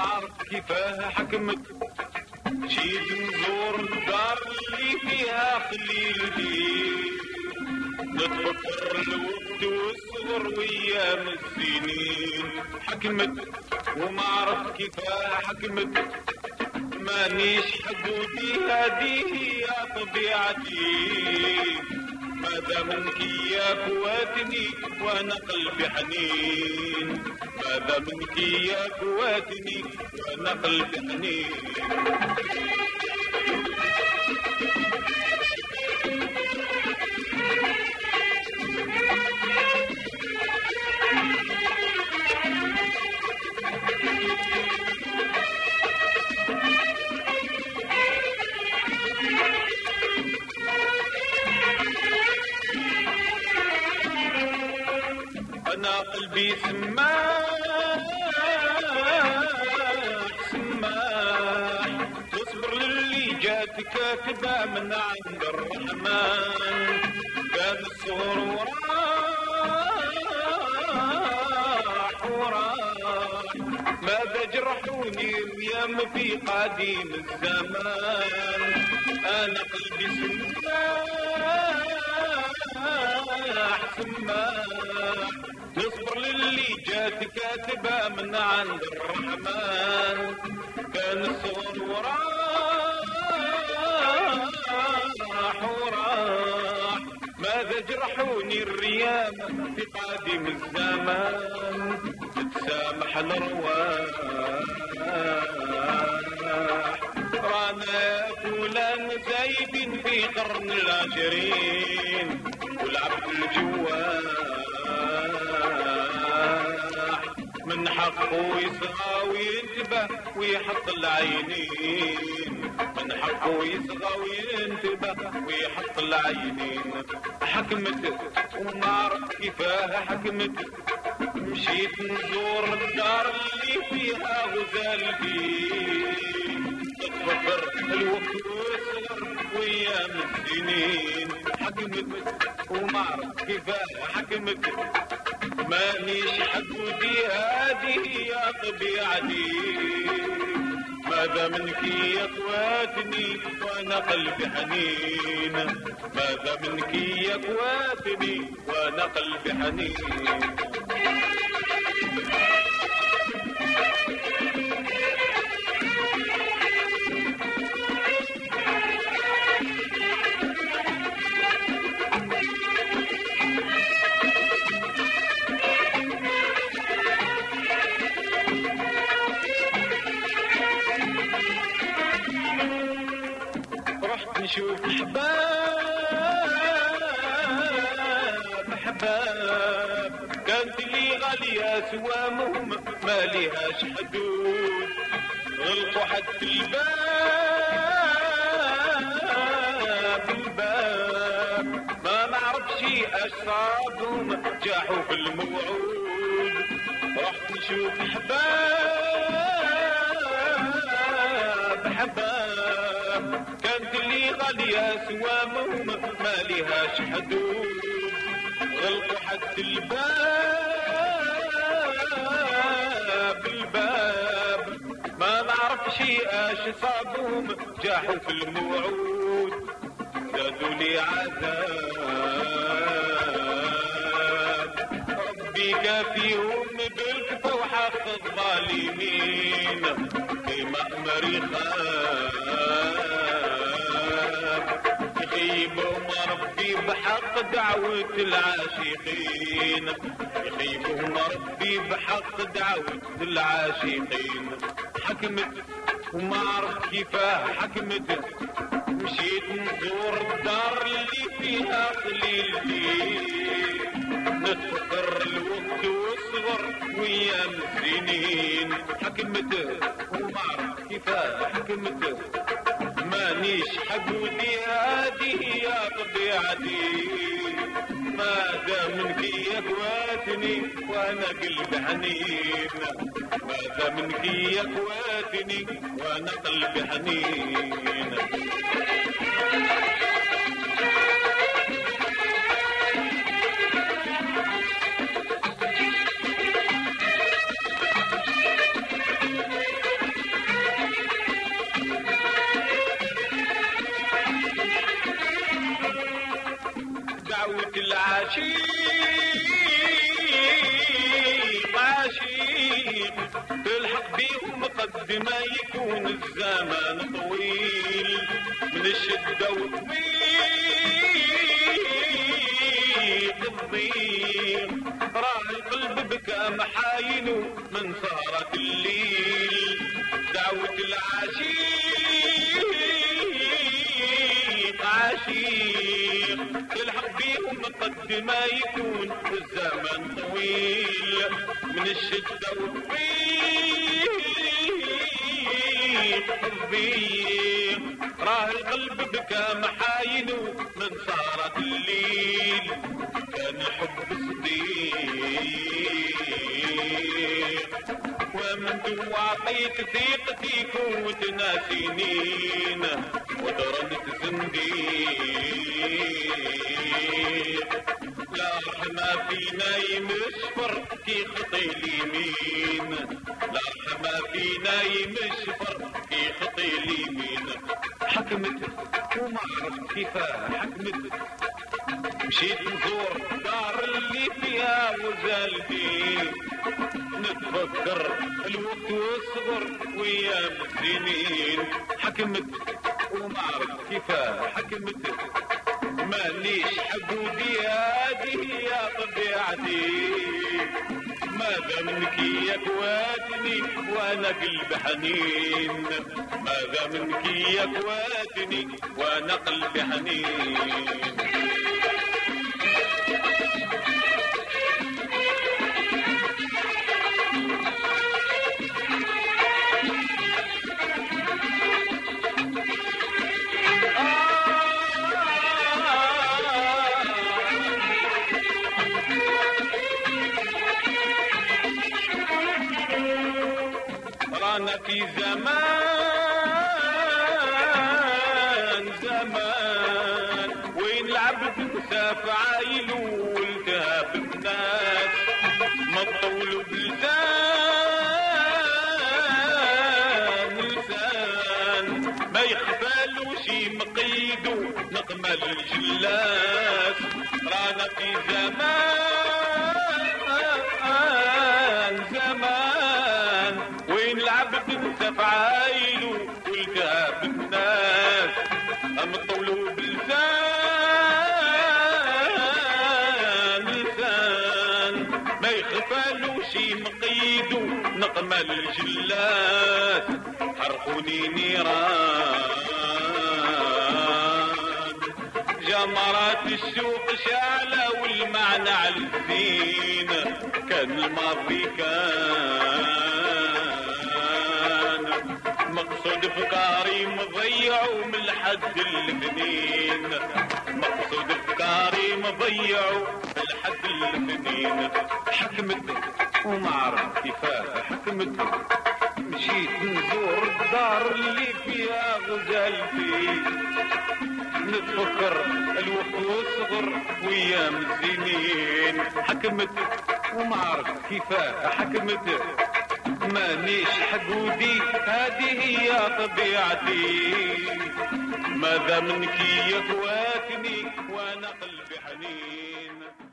الشعر كيفاه حكمت جيت نزور الدار اللي فيها قليل دير نتفكر الود والصغر ويام السنين حكمت وما عرفت كيفاه حكمت مانيش حدودي هذه يا طبيعتي ماذا منك يا قواتني وانا قلبي حنين ماذا منك يا قواتني وانا قلبي حنين أنا قلبي سماح تصبر للي جاتك كذا من عند الرحمن كان الصغر وراح ماذا جرحوني اليوم في قديم الزمان أنا قلبي سماح تصبر للي جات كاتبة من عند الرحمن كان الصغر وراح ماذا جرحوني الريام في قادم الزمان تسامح الارواح رانا فلان زايد في قرن العشرين والعبد الجوال من حقه يصغى وينتبه ويحط العينين من حقه يصغى وينتبه ويحط العينين حكمت وما عرفت كيفاه حكمت مشيت نزور الدار اللي فيها غزال بيه تتفكر الوقت والصغر ويام السنين حكمت وما عرفت كيفاه حكمت مانيش حدودي هذه يا طبيعتي ماذا منك يا قواتني وانا قلبي حنين ماذا منك يا قواتني وانا قلبي حنين شوف حباب كانت لي غالية سوامهم ما لهاش حدود غلقوا حتى الباب ما نعرفش اش صابهم جاحوا في الموعود رحت نشوف حباب كانت لي غالية سوامهم ما لهاش حدود غلقوا حتى الباب ما نعرفش اش صابهم جاحوا في الموعود زادوا لي عذاب ربي كافيهم بالكفة وحافظ الظالمين كيما أمري يخيبهم ربي بحق دعوة العاشقين يخيبهم ربي بحق دعوة العاشقين حكمت وما عرفت كيفاه حكمت مشيت نزور الدار اللي فيها قليل فيه نتفكر الوقت والصغر ويام السنين حكمت وما عرفت كيفاه حكمت مانيش حدودي هذه يا طبيعتي ماذا منك يا قواتني وانا قلبي حنين ماذا منك يا قواتني وانا قلبي حنين عاشيق الحق بيهم قد ما يكون الزمان طويل من الشدة وطويق الضيق راعي القلب بكى محاينه من سهرة الليل دعوة العاشيق الحق بيهم قد ما يكون الزمن طويل من الشدة والضيق الضيق راه القلب بكى محاينه من سهرة الليل كان حب صديق ومن دواقيت ثيقتي كنت ناسينين ودرنت زنديق لا رحمة فينا يمشفر في خطي اليمين لا رحمة فينا يمشفر في خطي اليمين حكمت وما عرفت كيفاه حكمت مشيت نزور دار اللي فيها وجالتي نتفكر الوقت والصبر ويا مزينين حكمت وما عرفت كيفاه حكمت ماليش حقودي هذه يا طبيعتي ماذا منك يكواتني وانا قلب حنين ماذا منك يكواتني وانا قلب حنين في زمان وين العبد مساف عايل والتهاب الناس ما تطولوا بلسان ما يقبلوش مقيدوا نقمة الجلاس رانا في زمان وين العبد مساف عايله والكهاب الناس أم الطولوا بلسان ما يخفلوش مقيدوا نقمة الجلات حرقوني نيران جمرات الشوق شعلة والمعنى على الزين كان الماضي كان مقصود افكاري مضيعوا من الحد البنين مقصود افكاري مضيعوا من الحد البنين حكمت وما عرفت كيفاه حكمت مشيت نزور الدار اللي فيها غزالتي نتفكر الوقت والصغر ويا مزينين حكمت وما عرفت كيفاه حكمت مانيش حقودي هذه هي طبيعتي ماذا منك يكواتني وانا قلبي حنين.